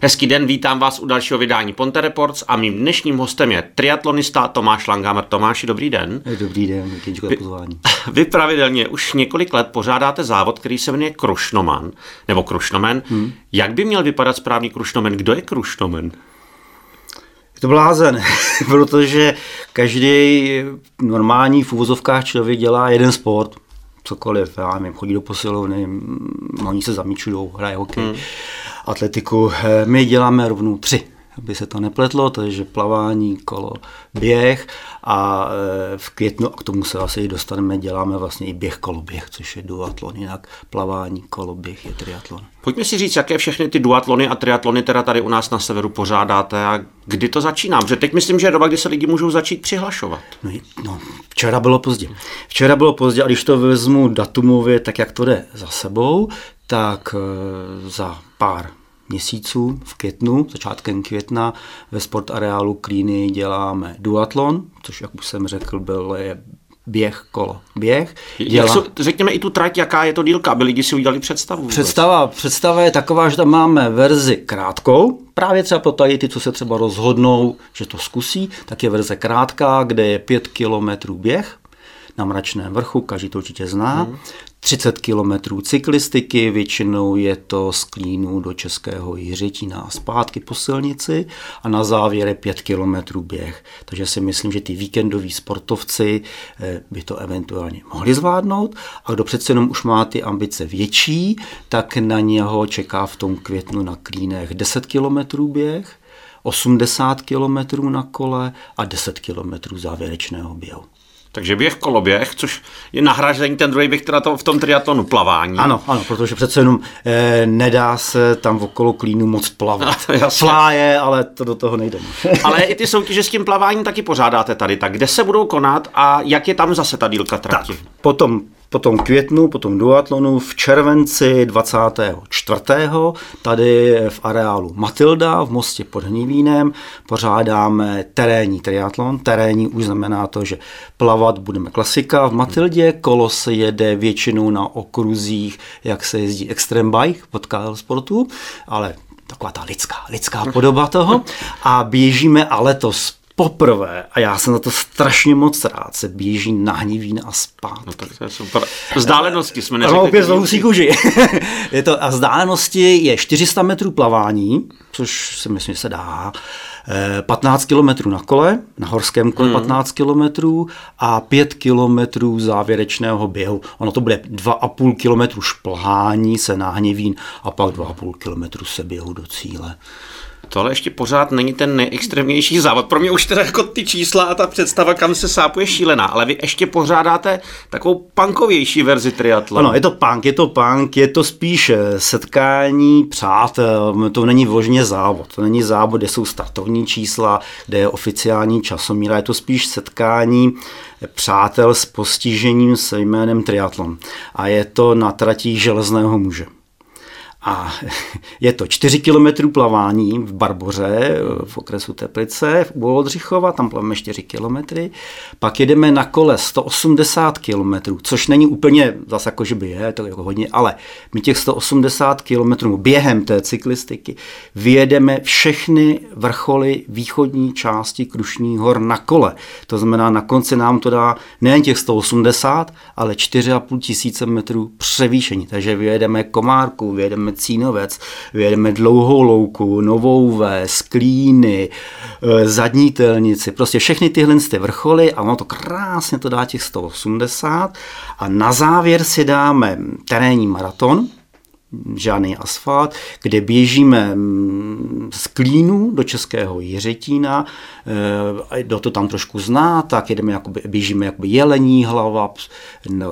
Hezký den, vítám vás u dalšího vydání Ponte Reports a mým dnešním hostem je triatlonista Tomáš Langhammer. Tomáši, dobrý den. Dobrý den, děkuji za pozvání. Vy pravidelně už několik let pořádáte závod, který se jmenuje Krušnoman, nebo Krušnomen. Jak by měl vypadat správný Krušnomen? Kdo je Krušnomen? Je to blázen, protože každý normální v uvozovkách člověk dělá jeden sport, cokoliv, já nevím, chodí do posilovny, oni se zamíčujou, hrají hokej, atletiku. My děláme rovnou 3, aby se to nepletlo, takže plavání, kolo, běh a v květnu, a k tomu se asi dostaneme, děláme vlastně i běh, koloběh, což je duatlon, jinak plavání, koloběh je triatlon. Pojďme si říct, jaké všechny ty duatlony a triatlony teda tady u nás na severu pořádáte a kdy to začíná? Protože teď myslím, že je doba, kdy se lidi můžou začít přihlašovat. No, včera bylo pozdě. A když to vezmu datumově, tak jak to jde za sebou, tak za pár měsíců v květnu, začátkem května ve sportareálu Klíny děláme duatlon, což jak už jsem řekl, je běh, kolo, běh. Řekněme i tu trať, jaká je to dílka, aby lidi si udělali představu. Představa je taková, že tam máme verzi krátkou, právě třeba pro tady ty, co se třeba rozhodnou, že to zkusí, tak je verze krátká, kde je 5 kilometrů běh na Mračném vrchu, každý to určitě zná, 30 kilometrů cyklistiky, většinou je to z Klínů do Českého Jiřetína a zpátky po silnici a na závěr 5 kilometrů běh. Takže si myslím, že ty víkendoví sportovci by to eventuálně mohli zvládnout a kdo přece jenom už má ty ambice větší, tak na něho čeká v tom květnu na Klínech 10 kilometrů běh, 80 kilometrů na kole a 10 kilometrů závěrečného běhu. Takže běh, koloběh, což je nahrazení ten druhý běh teda to, v tom triatlonu plavání. Ano, protože přece jenom nedá se tam okolo Klínu moc plavat. Pláje, ale to do toho nejde. Ale i ty soutěže s tím plaváním taky pořádáte tady. Tak kde se budou konat a jak je tam zase ta dílka trati? Tak, potom květnu, potom duatlonu v červenci 24. tady v areálu Matilda v Mostě pod Hněvínem pořádáme terénní triatlon. Terénní už znamená to, že plavat budeme klasika v Matildě, kolo se jede většinou na okruzích, jak se jezdí extreme bike pod KL Sportu, ale taková ta lidská podoba toho a běžíme a letos poprvé, a já jsem na to strašně moc rád, se běží na Hněvín a zpátky. No tak to je super. Vzdálenosti jsme neřekli. Opět znovu si kuži. A vzdálenosti je 400 metrů plavání, což si myslím, že se dá, 15 kilometrů na kole, na horském kole 15 kilometrů a 5 kilometrů závěrečného běhu. Ono to bude 2,5 kilometru šplhání se na Hněvín a pak 2,5 kilometru se běhu do cíle. Tohle ještě pořád není ten nejextrémnější závod. Pro mě už teda jako ty čísla a ta představa, kam se sápuje, šílená, ale vy ještě pořádáte takovou punkovější verzi triatlonu. Ano, je to punk, je to spíš setkání přátel, to není vložně závod, kde jsou startovní čísla, kde je oficiální časomíra, je to spíš setkání přátel s postižením se jménem triatlon a je to na tratích Železného muže. A je to 4 kilometrů plavání v Barboře, v okresu Teplice, v Bulovodřichova, tam plavíme 4 kilometry. Pak jedeme na kole 180 kilometrů, což není úplně zase jako, že by je, to je jako hodně, ale my těch 180 kilometrů během té cyklistiky vyjedeme všechny vrcholy východní části Krušných hor na kole. To znamená, na konci nám to dá nejen těch 180, ale 4 500 metrů převýšení. Takže vyjedeme Komárku, vyjedeme Cínovec, vyjedeme Dlouhou Louku, Novou Ves, Klíny, Zadní Telnici, prostě všechny tyhle z ty vrcholy a ono to krásně to dá těch 180 a na závěr si dáme terénní maraton, žádný asfalt, kde běžíme z Klínu do Českého Jiřetína, kdo to tam trošku zná, tak běžíme jakoby Jelení Hlava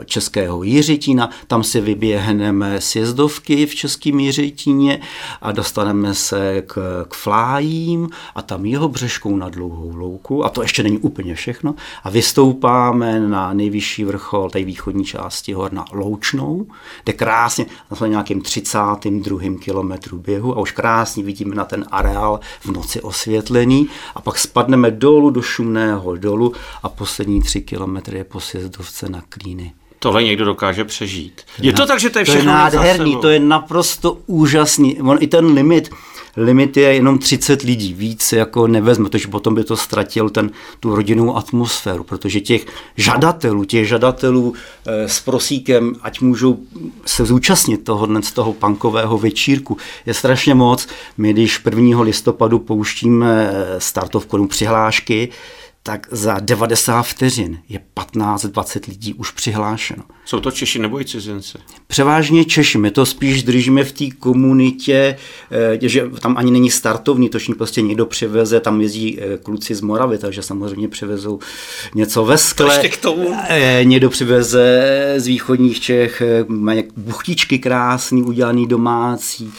Českého Jiřetína, tam si vyběhneme Sjezdovky v Českém Jiřetíně a dostaneme se k Flájím a tam jeho břežkou na Dlouhou Louku, a to ještě není úplně všechno, a vystoupáme na nejvyšší vrchol té východní části hor na Loučnou, kde krásně na nějakým 32. kilometru běhu a už krásně vidíme na ten areál v noci osvětlený a pak spadneme dolů do Šumného dolu a poslední 3 kilometry je po Sjezdovce na Klíny. Tohle někdo dokáže přežít. Je to tak, že to je všechno nádherný, to je naprosto úžasný. On i ten limit limit je jenom 30 lidí, víc jako nevezme, protože potom by to ztratil tu rodinnou atmosféru, protože těch žadatelů s prosíkem, ať můžou se zúčastnit z toho punkového večírku, je strašně moc. My, když 1. listopadu pouštíme startovku přihlášky, tak za 90 vteřin je 15-20 lidí už přihlášeno. Jsou to Češi nebo i cizinci? Převážně Češi. My to spíš držíme v té komunitě, že tam ani není startovní, točně prostě někdo přiveze, tam jezdí kluci z Moravy, takže samozřejmě přivezou něco ve skle. Někdo přiveze z východních Čech, mají buchtičky krásný, udělaný domácí.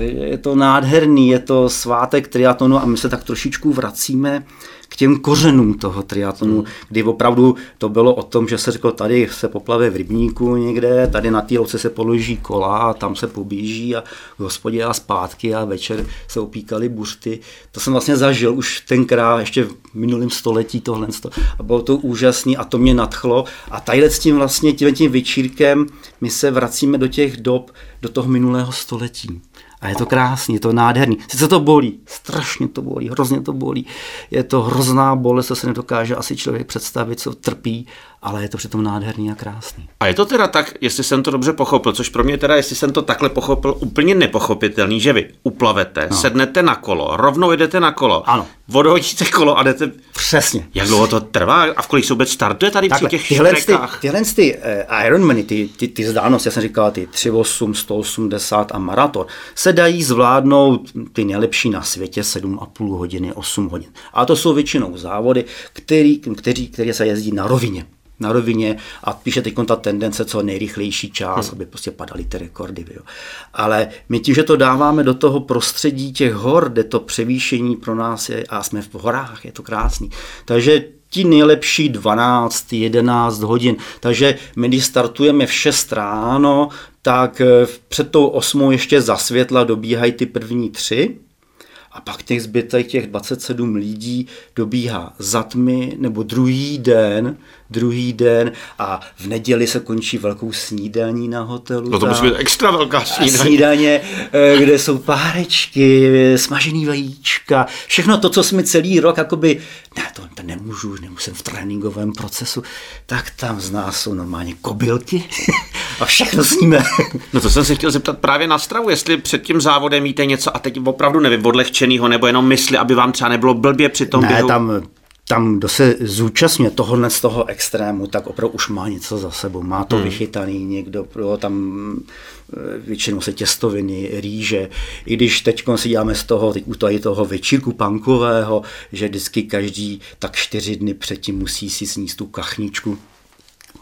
Je to nádherný, je to svátek triatlonu a my se tak trošičku vracíme k těm kořenům toho triatlonu, kdy opravdu to bylo o tom, že se řeklo, tady se poplave v rybníku někde, tady na té louce se položí kola a tam se poběží a v hospodě a zpátky a večer se opíkaly buřty. To jsem vlastně zažil už tenkrát, ještě v minulém století tohle. A bylo to úžasné a to mě nadchlo. A tadyhle s tím vlastně tím večírkem my se vracíme do těch dob, do toho minulého století. A je to krásný, je to nádherný. Sice to bolí, strašně to bolí, hrozně to bolí. Je to hrozná bolest, to se nedokáže asi člověk představit, co trpí, ale je to přitom nádherný a krásný. A je to teda tak, jestli jsem to dobře pochopil, což pro mě teda, jestli jsem to takhle pochopil, úplně nepochopitelný, že vy uplavete, sednete na kolo, rovnou jedete na kolo, ano. Odhodíte kolo a jdete... Přesně. Jak dlouho to trvá a v kolik se vůbec startuje tady při těch šrekách? Tyhle Ironmany, ty vzdálenosti, já jsem říkal, ty 3,8, 180 a maraton, se dají zvládnout ty nejlepší na světě 7,5 hodiny, 8 hodin. A to jsou většinou závody, které se jezdí na rovině. A píše teď ta tendence, co nejrychlejší čas, aby prostě padaly ty rekordy. Jo. Ale my tím, že to dáváme do toho prostředí těch hor, kde to převýšení pro nás je, a jsme v horách, je to krásný. Takže ti nejlepší 12, 11 hodin. Takže my, když startujeme v 6 ráno, tak před tou 8 ještě za světla dobíhají ty první 3. A pak těch 27 lidí dobíhá za tmy, nebo druhý den a v neděli se končí velkou snídaní na hotelu. No to musí být extra velká snídaní. Snídaně, kde jsou párečky, smažený vajíčka, všechno to, co jsme celý rok, jakoby, to nemůžu, nemusím v tréninkovém procesu, tak tam z nás jsou normálně kobylky a všechno sníme. No to jsem se chtěl zeptat právě na stravu, jestli před tím závodem jíte něco a teď opravdu nevím, odlehčenýho nebo jenom mysli, aby vám třeba nebylo blbě při tom běhu. Tam, kdo se zúčastňuje tohohle z toho extrému, tak opravdu už má něco za sebou. Má to vychytaný někdo, tam většinou se těstoviny, rýže. I když teď si děláme z toho, teď utají toho večírku punkového, že vždycky každý tak 4 dny předtím musí si sníst tu kachničku,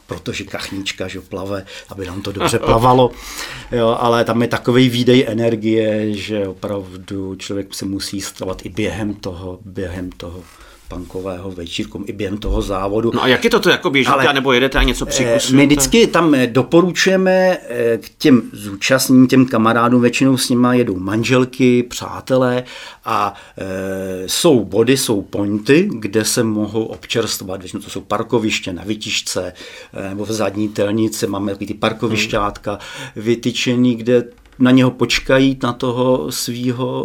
protože kachnička, že plave, aby nám to dobře plavalo, jo, ale tam je takovej výdej energie, že opravdu člověk se musí stravovat i během toho punkového večírku, i během toho závodu. No a jak je to jako běžíte, nebo jedete a něco přikusujete? My vždycky tam doporučujeme k těm zúčastněným, těm kamarádům, většinou s nima jedou manželky, přátelé a jsou body, jsou pointy, kde se mohou občerstvovat. Většinou to jsou parkoviště na Vytišce nebo v zadní Telnici, máme takový ty parkovišťátka vytyčený, kde na něho počkají, na toho svýho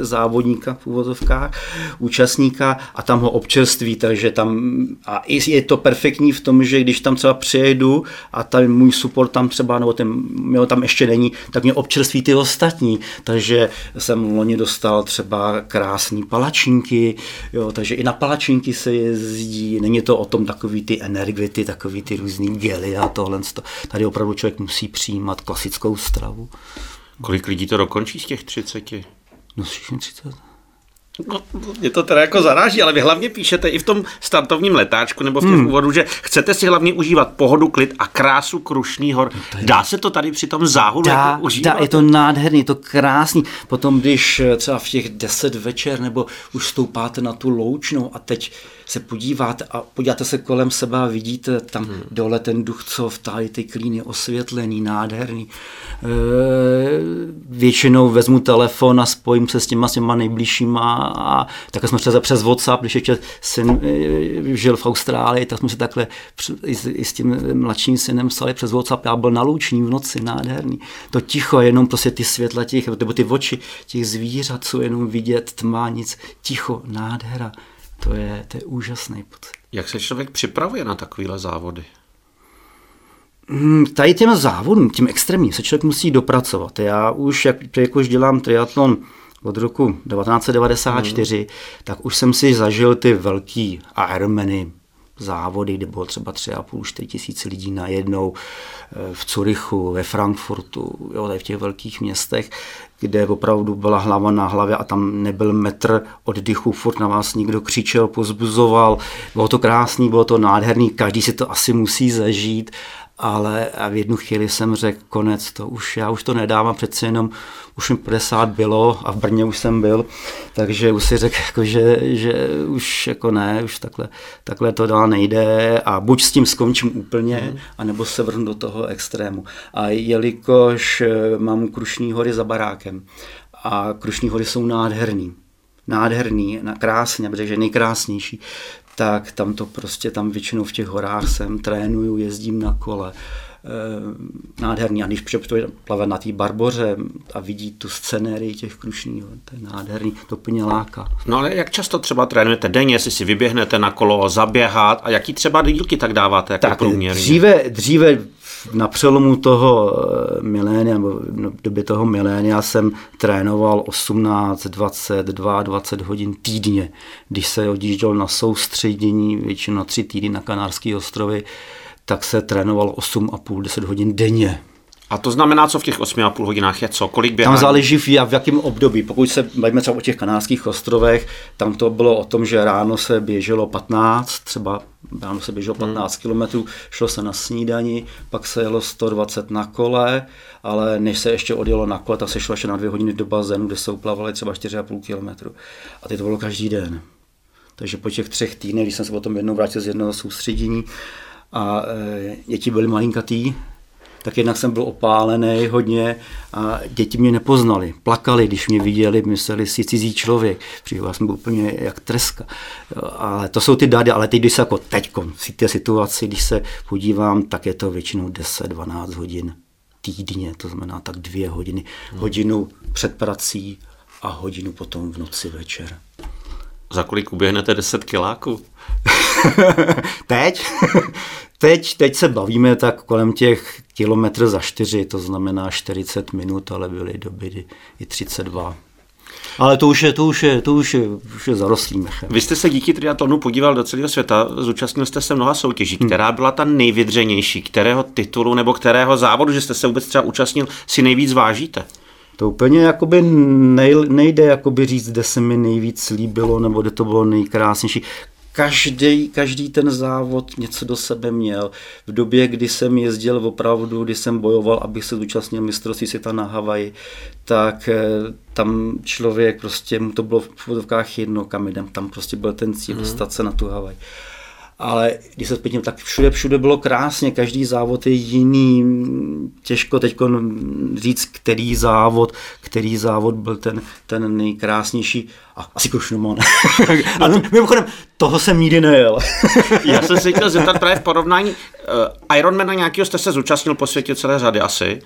závodníka v uvozovkách, účastníka a tam ho občerství, takže tam a je to perfektní v tom, že když tam třeba přijedu a ten můj support tam třeba, nebo ten měl tam ještě není, tak mě občerství ty ostatní, takže jsem loni dostal třeba krásný palačinky, jo, takže i na palačinky se jezdí, není to o tom takový ty energety, takový ty různý gely a tohle, tady opravdu člověk musí přijímat klasickou stravu. Kolik lidí to dokončí z těch 30? No z těch 30. No, mě to teda jako zaráží, ale vy hlavně píšete i v tom startovním letáčku nebo v těch úvodů, že chcete si hlavně užívat pohodu, klid a krásu Krušných hor. Dá se to tady při tom záhodu jako užívat? Dá, je to nádherný, je to krásný. Potom, když třeba v těch 10 večer nebo už stoupáte na tu Loučnou a teď se podíváte a podíváte se kolem sebe a vidíte tam dole ten Duchcov, tady ty Klíny osvětlený, nádherný. většinou vezmu telefon a spojím se s těma nejbližšíma a takhle jsme třeba přes WhatsApp, když ještě syn žil v Austrálii, tak jsme se takhle i s tím mladším synem psali přes WhatsApp, já byl na Louční v noci, nádherný. To ticho, jenom prostě ty světla těch, nebo ty oči těch zvířat jsou jenom vidět, tma, nic, ticho, nádhera. To je úžasný pocit. Jak se člověk připravuje na takovýhle závody? Tady těm závodům, tím extrémním, se člověk musí dopracovat. Já už, jak už dělám triatlon od roku 1994, tak už jsem si zažil ty velký Ironmany závody, kde bylo třeba 3,5–4 tisíce lidí najednou v Curychu, ve Frankfurtu, jo, tady v těch velkých městech, kde opravdu byla hlava na hlavě a tam nebyl metr oddychu, furt na vás někdo křičel, pozbuzoval, bylo to krásný, bylo to nádherný, každý si to asi musí zažít, ale v jednu chvíli jsem řekl, konec, já už to nedávám, přece jenom už mi 50 bylo a v Brně už jsem byl, takže už si řekl, jako, že už jako ne, už takhle to dál nejde a buď s tím skončím úplně, anebo se vrhnu do toho extrému. A jelikož mám Krušní hory za barákem a Krušní hory jsou nádherný, krásně, protože nejkrásnější, tak tam to prostě, tam většinou v těch horách jsem, trénuju, jezdím na kole. Nádherný. A když plave na té Barboře a vidí tu scenérii těch Krušných, to je nádherný, to plně láká. No ale jak často třeba trénujete denně, jestli si vyběhnete na kolo, zaběhat a jaký třeba dílky tak dáváte jako průměrně? Dříve na přelomu toho milénia, nebo v době toho milénia jsem trénoval 18, 20, 22 hodin týdně. Když se odjížděl na soustředění, většinou na 3 týdny na Kanárské ostrovy, tak se trénovalo 8,5–10 hodin denně. A to znamená, co v těch 8,5 hodinách je co? Kolik běhání? Tam záleží v jakém období. Pokud se bavíme třeba o těch Kanárských ostrovech, tam to bylo o tom, že ráno se běželo 15 kilometrů, šlo se na snídani, pak se jelo 120 na kole, ale než se ještě odjelo na kole, tak se šlo ještě na 2 hodiny do bazénu, kde se uplavali třeba 4,5 kilometru. A teď to bylo každý den. Takže po těch 3 týdnech, když jsem se potom jednou vrátil z jednoho soustředění, a děti byly malinkatý, tak jednak jsem byl opálený hodně a děti mě nepoznali, plakali, když mě viděli, mysleli si cizí člověk, přišel jsem byl úplně jak treska, ale to jsou ty dády, ale teď, když se jako teďkom, v té situaci, když se podívám, tak je to většinou 10–12 hodin týdně, to znamená tak 2 hodiny, hodinu před prací a hodinu potom v noci večer. Za kolik uběhnete 10 kiláků? Teď se bavíme tak kolem těch kilometr za 4, to znamená 40 minut, ale byly doby i 32. Ale to už je zarostlý mechem. Vy jste se díky triatlonu podíval do celého světa, zúčastnil jste se mnoha soutěží, která byla ta nejvydřenější, kterého titulu nebo kterého závodu, že jste se vůbec třeba účastnil, si nejvíc vážíte? To úplně jakoby nejde jakoby říct, kde se mi nejvíc líbilo nebo kde to bylo nejkrásnější. Každý ten závod něco do sebe měl. V době, kdy jsem jezdil opravdu, kdy jsem bojoval, abych se zúčastnil mistrovství světa na Havaji, tak tam člověk prostě, mu to bylo v fotovkách jedno, kam jdem, tam prostě byl ten cíl dostat se na tu Havaj. Ale když se zpětím, tak všude bylo krásně, každý závod je jiný, těžko teď říct, který závod byl ten nejkrásnější, a asi Krušnoman. A mimochodem, toho jsem nikdy nejel. Já jsem si chtěl zeptat právě v porovnání, Ironmana nějakýho jste se zúčastnil po světě celé řady asi.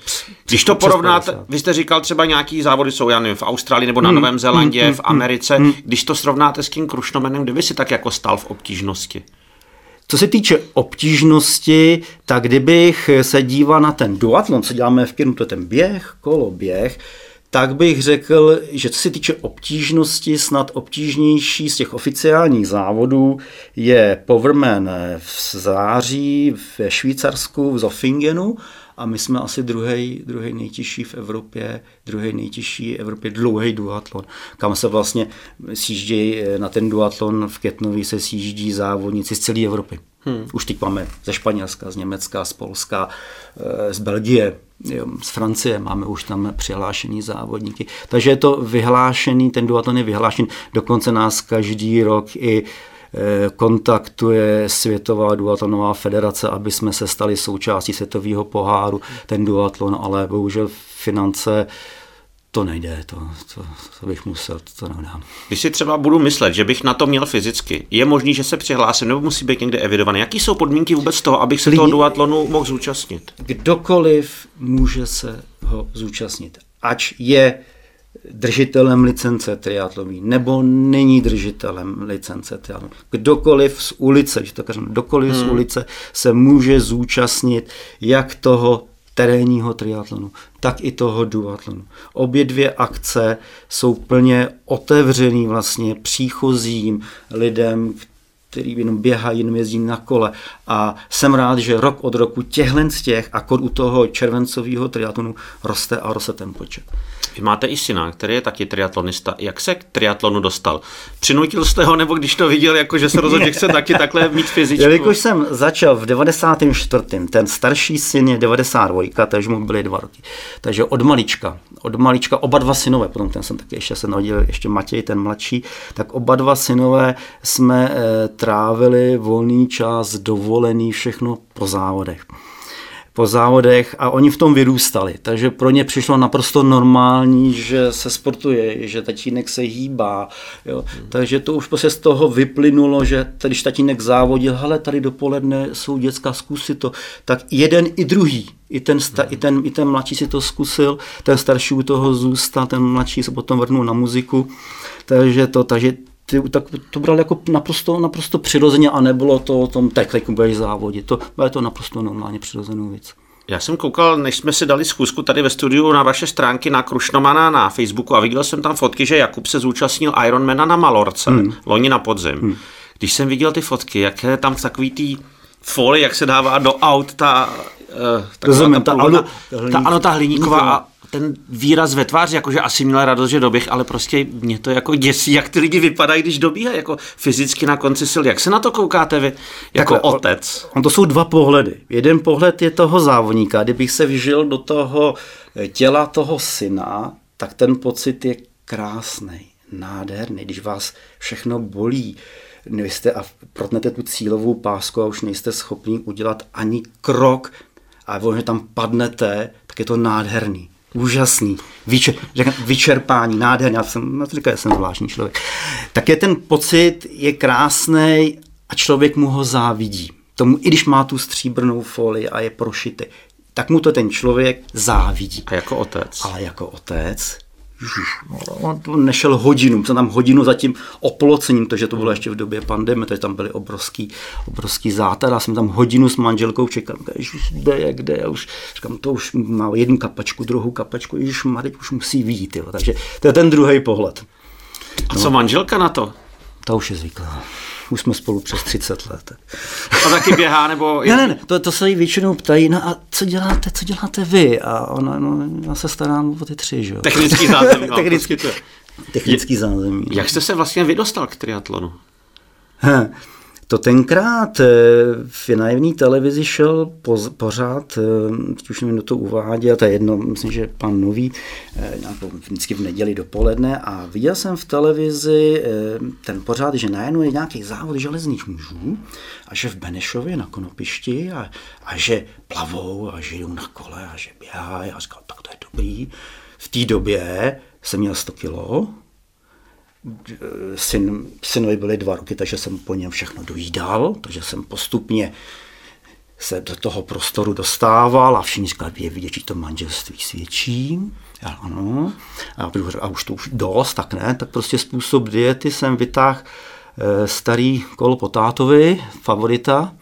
Když to porovnáte, vy jste říkal třeba nějaký závody jsou, já nevím, v Austrálii nebo na Novém Zélandě, v Americe, když to srovnáte s tím Krušnomanem, kdyby si tak jako stál v obtížnosti? Co se týče obtížnosti, tak kdybych se díval na ten duatlon, co děláme v Kirnu, to je ten běh, koloběh, tak bych řekl, že co se týče obtížnosti, snad obtížnější z těch oficiálních závodů je Powerman v září ve Švýcarsku v Zofingenu a my jsme asi druhý nejtěžší v Evropě, dlouhý duatlon, kam se vlastně sjíždějí na ten duatlon v květnu se sjíždí závodníci z celé Evropy. Už teď máme ze Španělska, z Německa, z Polska, z Belgie, z Francie, máme už tam přihlášený závodníky. Takže je to vyhlášený, ten duatlon je vyhlášený, dokonce nás každý rok i kontaktuje světová duatlonová federace, aby jsme se stali součástí světového poháru, ten duatlon, ale bohužel finance to nejde, to bych musel, to nedám. Když si třeba budu myslet, že bych na to měl fyzicky, je možný, že se přihlásím, nebo musí být někde evidovaný? Jaký jsou podmínky vůbec toho, abych se toho duatlonu mohl zúčastnit? Kdokoliv může se ho zúčastnit, ač je držitelem licence triatlové, nebo není držitelem licence triatlové. Kdokoliv z ulice, z ulice se může zúčastnit jak toho terénního triatlonu, tak i toho duatlonu. Obě dvě akce jsou plně otevřený vlastně příchozím lidem, který jenom běhají, jenom jezdí na kole. A jsem rád, že rok od roku těch akor u toho červencového triatlonu roste a roste ten počet. Vy máte i syna, který je taky triatlonista. Jak se k triatlonu dostal? Přinutil jste ho, nebo když to viděl, jako že se rozhodl, že chce taky takhle mít fyzičku? Jelikož jsem začal v 94. Ten starší syn je 92, takže mu byly 2 roky. Takže od malička oba dva synové, potom ten jsem taky ještě se narodil, ještě Matěj, ten mladší, tak oba dva synové jsme trávili volný čas, dovolený, všechno po závodech a oni v tom vyrůstali, takže pro ně přišlo naprosto normální, že se sportuje, že tatínek se hýbá, jo. Takže to už prostě z toho vyplynulo, že když tatínek závodil, hele, tady dopoledne jsou děcka, zkusit to, tak jeden i druhý, i ten mladší si to zkusil, ten starší u toho zůstal, ten mladší se potom vrnul na muziku, tak to bral jako naprosto přirozeně a nebylo to o tom, teď budeš závodit. To bylo to naprosto normálně přirozenou věc. Já jsem koukal, než jsme si dali schůzku tady ve studiu, na vaše stránky na Krušnomana na Facebooku a viděl jsem tam fotky, že Jakub se zúčastnil Ironmana na Malorce, loni na podzim. Když jsem viděl ty fotky, jak je tam v takový tý folii, jak se dává do aut ta hliníková, ten výraz ve tváři, jakože asi měla radost, že doběh, ale prostě mě to jako děsí, jak ty lidi vypadají, když dobíhají jako fyzicky na konci sil. Jak se na to koukáte vy jako takhle, otec? To jsou dva pohledy. Jeden pohled je toho závodníka, kdybych se vžil do toho těla toho syna, tak ten pocit je krásný, nádherný, když vás všechno bolí. Nejste a protnete tu cílovou pásku a už nejste schopni udělat ani krok a když tam padnete, tak je to nádherný. Úžasný, vyčerpání, nádherný, já jsem zvláštní člověk. Tak je ten pocit, je krásný a člověk mu ho závidí. Tomu, i když má tu stříbrnou folii a je prošity, tak mu to ten člověk závidí. A jako otec. Ale jako otec, on to nešel hodinu, jsem tam hodinu za tím oplocením, protože to bylo ještě v době pandemie, takže tam byly obrovský zátar a jsem tam hodinu s manželkou čekal, kde já už říkám, to už má jednu kapačku, druhou kapačku, ježišmarek, už musí vidět, jo. Takže to je ten druhý pohled. A co manželka na to? Ta už je zvyklá. Už jsme spolu přes 30 let. A taky běhá, nebo... Ne, to se jí většinou ptají, no a co děláte vy? A ona, já se starám o ty 3, že jo? Technický zázemí. Technický zázemí. Jak jste se vlastně vydostal k triatlonu? To tenkrát v naivní televizi šel pořád, teď už nevím, kdo to uváděl, to je jedno, myslím, že pan Nový, vždycky v neděli dopoledne a viděl jsem v televizi ten pořád, že najednou je nějaký závod železných mužů a že v Benešově na Konopišti a že plavou a že jdou na kole a že běhají a říkal, tak to je dobrý. V té době jsem měl 100 kilo, synovi byly 2 roky, takže jsem po něm všechno dojídal, takže jsem postupně se do toho prostoru dostával a všichni říkali, je vidět, že to manželství svědčí. Ano. A už to už dost, tak ne, tak prostě způsob diety jsem vytáhl starý kolo po tátovi, favorita,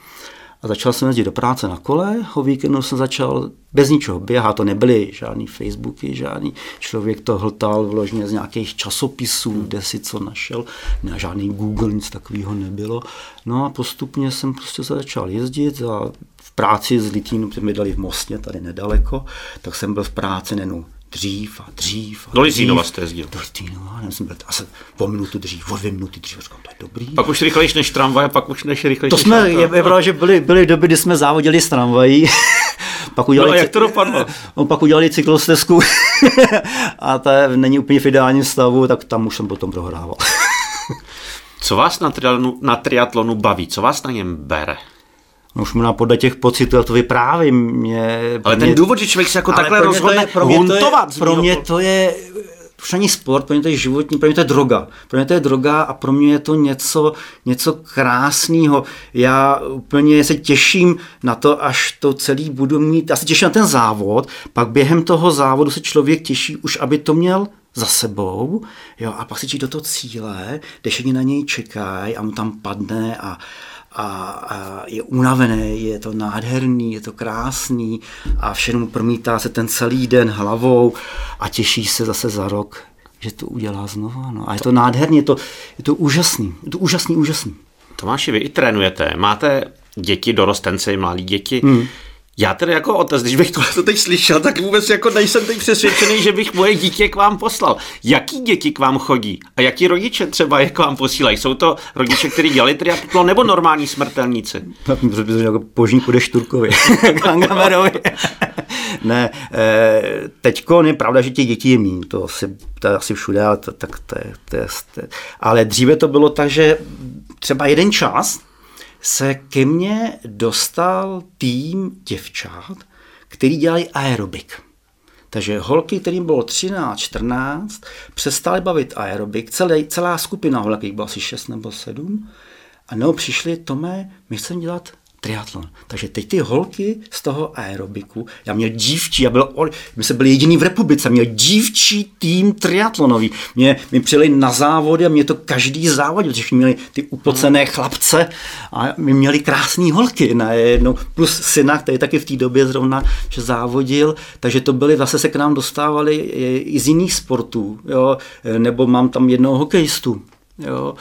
a začal jsem jezdit do práce na kole, o víkendu jsem začal bez ničeho běhat, to nebyly žádný Facebooky, žádný člověk to hltal vložně z nějakých časopisů, kde si co našel, ne, žádný Google, nic takového nebylo. No a postupně jsem prostě začal jezdit a v práci z Litýnu, protože mi dali v Mostě, tady nedaleko, tak jsem byl v práci nenou dřív. Do Lidzínova jste jezdil. Do Lidzínova, jsem byl asi o 2 minuty dřív, říkám, to je dobrý. Pak už rychlejš než tramvaj, To jsme, je pravda, že byly doby, kdy jsme závodili s tramvají. Jak to dopadlo? Pak udělali cyklostezku a ta není úplně v ideálním stavu, tak tam už jsem potom prohrával. Co vás na triatlonu baví? Co vás na něm bere? No už možná podle těch pocitů, já to vyprávím. Ale ten důvod, že člověk se jako takhle rozhodne huntovat. Pro mě to je už ani sport, pro mě to je životní, pro mě to je droga. Pro mě to je droga a pro mě je to něco krásného. Já úplně se těším na to, až to celý budu mít. Já se těším na ten závod, pak během toho závodu se člověk těší už, aby to měl za sebou, jo, a pak si jít do toho cíle, dešení na něj čekají a mu tam padne a je unavený, je to nádherný, je to krásný a všechno promítá se ten celý den hlavou a těší se zase za rok, že to udělá znova. No. A je to nádherný, je to úžasný, je to úžasný. Tomáši, vy i trénujete, máte děti, dorostence, mladí děti. Já tedy jako otec, když bych tohle teď slyšel, tak vůbec jako nejsem teď přesvědčený, že bych moje dítě k vám poslal. Jaký děti k vám chodí? A jaký rodiče třeba je k vám posílají? Jsou to rodiče, kteří dělají triatlon, nebo normální smrtelníci? Tak mi předpisuji jako požník půjde Šturkovi, k Langhammerovi. Ne, teďko je pravda, že těch dětí je míň, to asi všude, ale, ale dříve to bylo tak, že třeba jeden čas se ke mně dostal tým děvčat, který dělají aerobik. Takže holky, kterým bylo 13, 14, přestaly bavit aerobik. Celá skupina holek, bylo asi 6 nebo 7. A nebo přišli, Tome, my chceme dělat triatlon. Takže teď ty holky z toho aerobiku, já měl dívčí, my jsme byli jediný v republice, měl dívčí tým triatlonový. Mě přijeli na závody a mě to každý závodil, protože měli ty upocené chlapce a my měli krásný holky najednou, plus syna, který taky v té době zrovna že závodil, takže to byly, zase se k nám dostávali i z jiných sportů, jo? Nebo mám tam jednoho hokejistu, jo,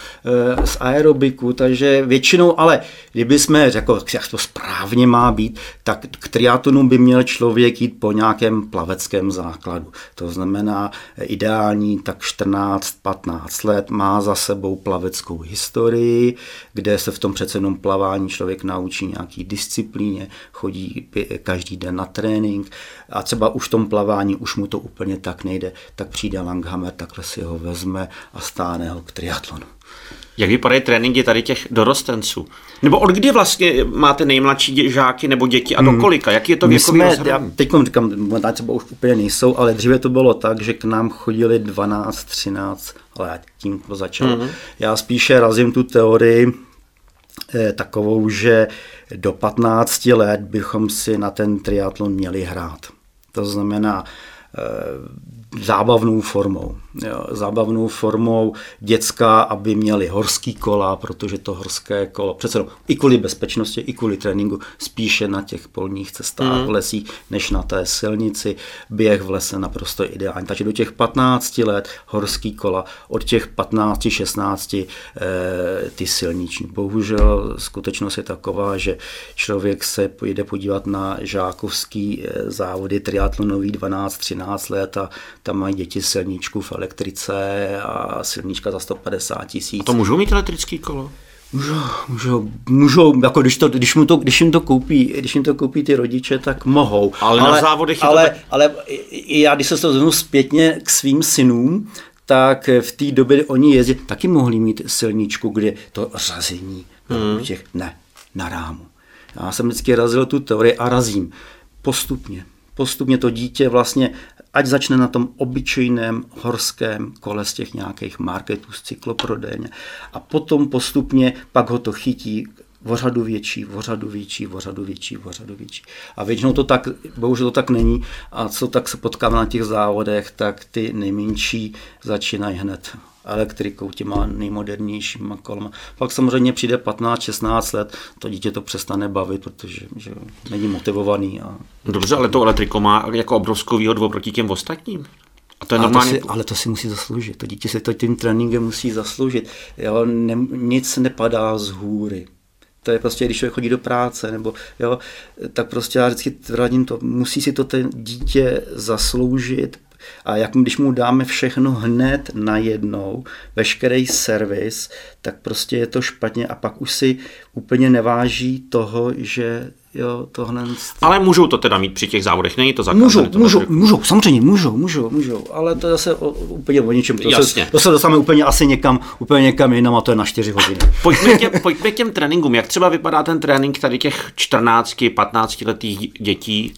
z aerobiku, takže většinou, ale kdyby jsme řekl, jak to správně má být, tak k triatlonu by měl člověk jít po nějakém plaveckém základu. To znamená ideální tak 14-15 let, má za sebou plaveckou historii, kde se v tom přece jenom plavání člověk naučí nějaký disciplíně, chodí každý den na trénink a třeba už v tom plavání už mu to úplně tak nejde, tak přijde Langhammer, takhle si ho vezme a stáhne ho k triatlonu. Jak vypadají tréninky tady těch dorostenců? Nebo od kdy vlastně máte nejmladší žáky nebo děti a do kolika? Jaký je to věkový rozhraní? Teď říkám, možná třeba už úplně nejsou, ale dříve to bylo tak, že k nám chodili 12, 13 let. Tím to začalo. Já spíše razím tu teorii takovou, že do 15 let bychom si na ten triatlon měli hrát. To znamená zábavnou formou. Jo, zábavnou formou děcka, aby měli horský kola, protože to horské kolo, přece no, i kvůli bezpečnosti, i kvůli tréninku, spíše na těch polních cestách v lesích, než na té silnici. Běh v lese naprosto ideální. Takže do těch 15 let horský kola, od těch 15, 16 ty silniční. Bohužel skutečnost je taková, že člověk se jde podívat na žákovský závody triatlonový 12, 13 let a tam mají děti silničku v elektrice a silnička za 150 000. A to můžou mít elektrický kolo? Můžou, jako když jim to koupí ty rodiče, tak mohou. Ale na závodech je to tak... Ale já, když se to zpětně k svým synům, tak v té době oni jezdí, taky mohli mít silničku, kde to řazení na rámu. Já jsem vždycky razil tu teorii a razím. Postupně to dítě vlastně, ať začne na tom obyčejném horském kole z těch nějakých marketů, z cykloprodejně. A potom postupně pak ho to chytí ořadu větší. A většinou to tak, bohužel to tak není. A co tak se potkáme na těch závodech, tak ty nejmenší začínají hned elektrikou, těma nejmodernějšíma kolama. Pak samozřejmě přijde 15-16 let, to dítě to přestane bavit, protože že není motivovaný. Dobře, ale to elektriko má jako obrovskou výhodu oproti těm ostatním. A to je normálně... ale to si musí zasloužit. To dítě si to tím tréninkem musí zasloužit. Jo, nic nepadá z hůry. To je prostě, když člověk chodí do práce, nebo jo, tak prostě já vždycky radím to, musí si to ten dítě zasloužit. A jak, když mu dáme všechno hned najednou, veškerý servis, tak prostě je to špatně a pak už si úplně neváží toho, že Jo, tohle... Ale můžou to teda mít při těch závodech, není to zakázané? Můžou, samozřejmě, ale to je zase úplně o ničem. To se dostaneme úplně asi někam jinam a to je na 4 hodiny. Pojďme k těm tréninkům. Jak třeba vypadá ten trénink tady těch 14-15 letých dětí?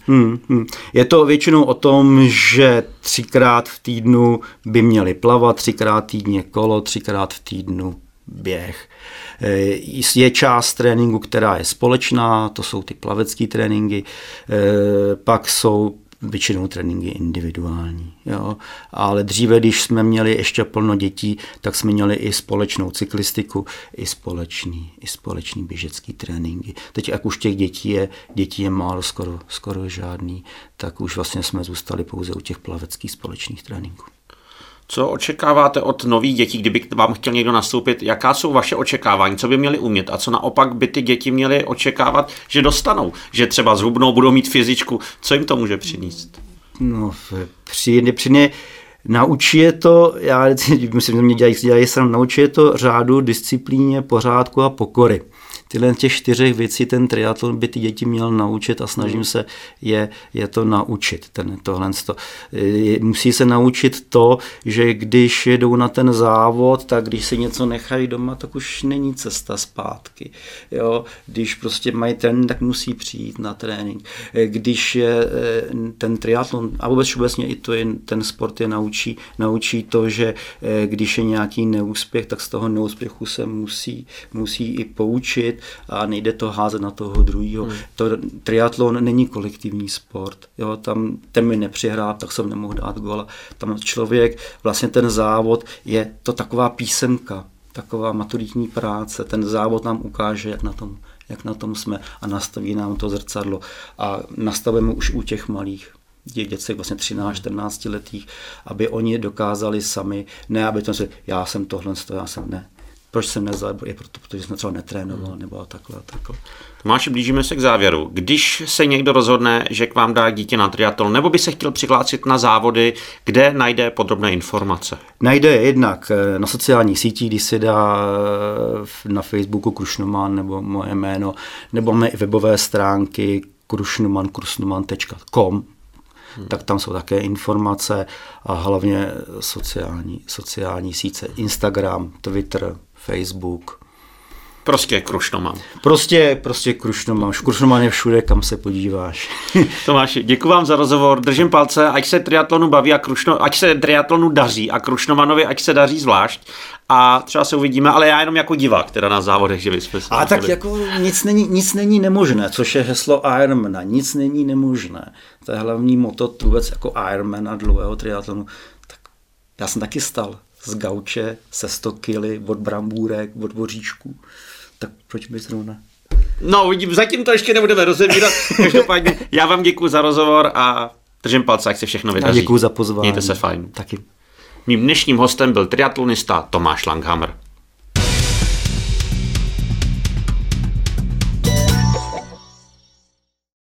Je to většinou o tom, že 3x v týdnu by měli plavat, 3x týdně kolo, 3x v týdnu běh. Je část tréninku, která je společná, to jsou ty plavecké tréninky, pak jsou většinou tréninky individuální. Jo. Ale dříve, když jsme měli ještě plno dětí, tak jsme měli i společnou cyklistiku, i společní běžecký tréninky. Teď, jak už těch dětí je málo, skoro žádný, tak už vlastně jsme zůstali pouze u těch plaveckých společných tréninků. Co očekáváte od nových dětí, kdyby vám chtěl někdo nastoupit? Jaká jsou vaše očekávání, co by měli umět a co naopak by ty děti měly očekávat, že dostanou? Že třeba zhubnou, budou mít fyzičku. Co jim to může přinést? No, přijde, naučí je to, já myslím, že mě dělají sám, naučí je to řádu, disciplíně, pořádku a pokory. Tyhle těch 4 věcí ten triatlon by ty děti měl naučit a snažím se je to naučit. Musí se naučit to, že když jedou na ten závod, tak když si něco nechají doma, tak už není cesta zpátky. Jo? Když prostě mají trénink, tak musí přijít na trénink. Když je ten triatlon, a vůbec obecně i ten sport je naučí to, že když je nějaký neúspěch, tak z toho neúspěchu se musí i poučit, a nejde to házet na toho druhého. Triatlon není kolektivní sport. Jo, tam ten mi nepřihrál, tak jsem nemohl dát góla. Tam člověk, vlastně ten závod je to taková písemka, taková maturitní práce. Ten závod nám ukáže, jak na tom jsme a nastaví nám to zrcadlo. A nastavujeme už u těch malých děcek, vlastně 13-14 letých, aby oni dokázali sami, ne aby to já jsem tohle, já jsem ne. Proč jsem nezajel? Je proto, protože jsem třeba netrénoval nebo takhle. Tomáš, blížíme se k závěru. Když se někdo rozhodne, že k vám dá dítě na triatlon, nebo by se chtěl přihlásit na závody, kde najde podrobné informace? Najde jednak na sociálních sítích, když si dá na Facebooku Krušnoman nebo moje jméno, nebo mé webové stránky krušnoman.com. Tak tam jsou také informace a hlavně sociální sítě, Instagram, Twitter, Facebook. Prostě Krušnoman. Prostě Krušnoman. Krušnoman je všude, kam se podíváš. Tomáši, děkuji vám za rozhovor, držím palce, ať se triatlonu baví a ať se triatlonu daří a Krušnomanovi ať se daří zvlášť. A třeba se uvidíme, ale já jenom jako divák, teda na závodech, že bychom se a tak byli. Jako nic není nemožné, což je heslo Ironmana, nic není nemožné. To je hlavní motto vůbec jako Ironmana, dlouhého triatlonu. Tak já jsem taky stal z gauče, se 100 kily, od brambůrek, od voříčků. Tak proč by zrovna? No, vidím, zatím to ještě nebudeme rozebírat. Každopádně já vám děkuji za rozhovor a držím palce, jak se všechno vydaří. Děkuji za pozvání. Mějte se fajn. Taky. Mým dnešním hostem byl triatlonista Tomáš Langhammer.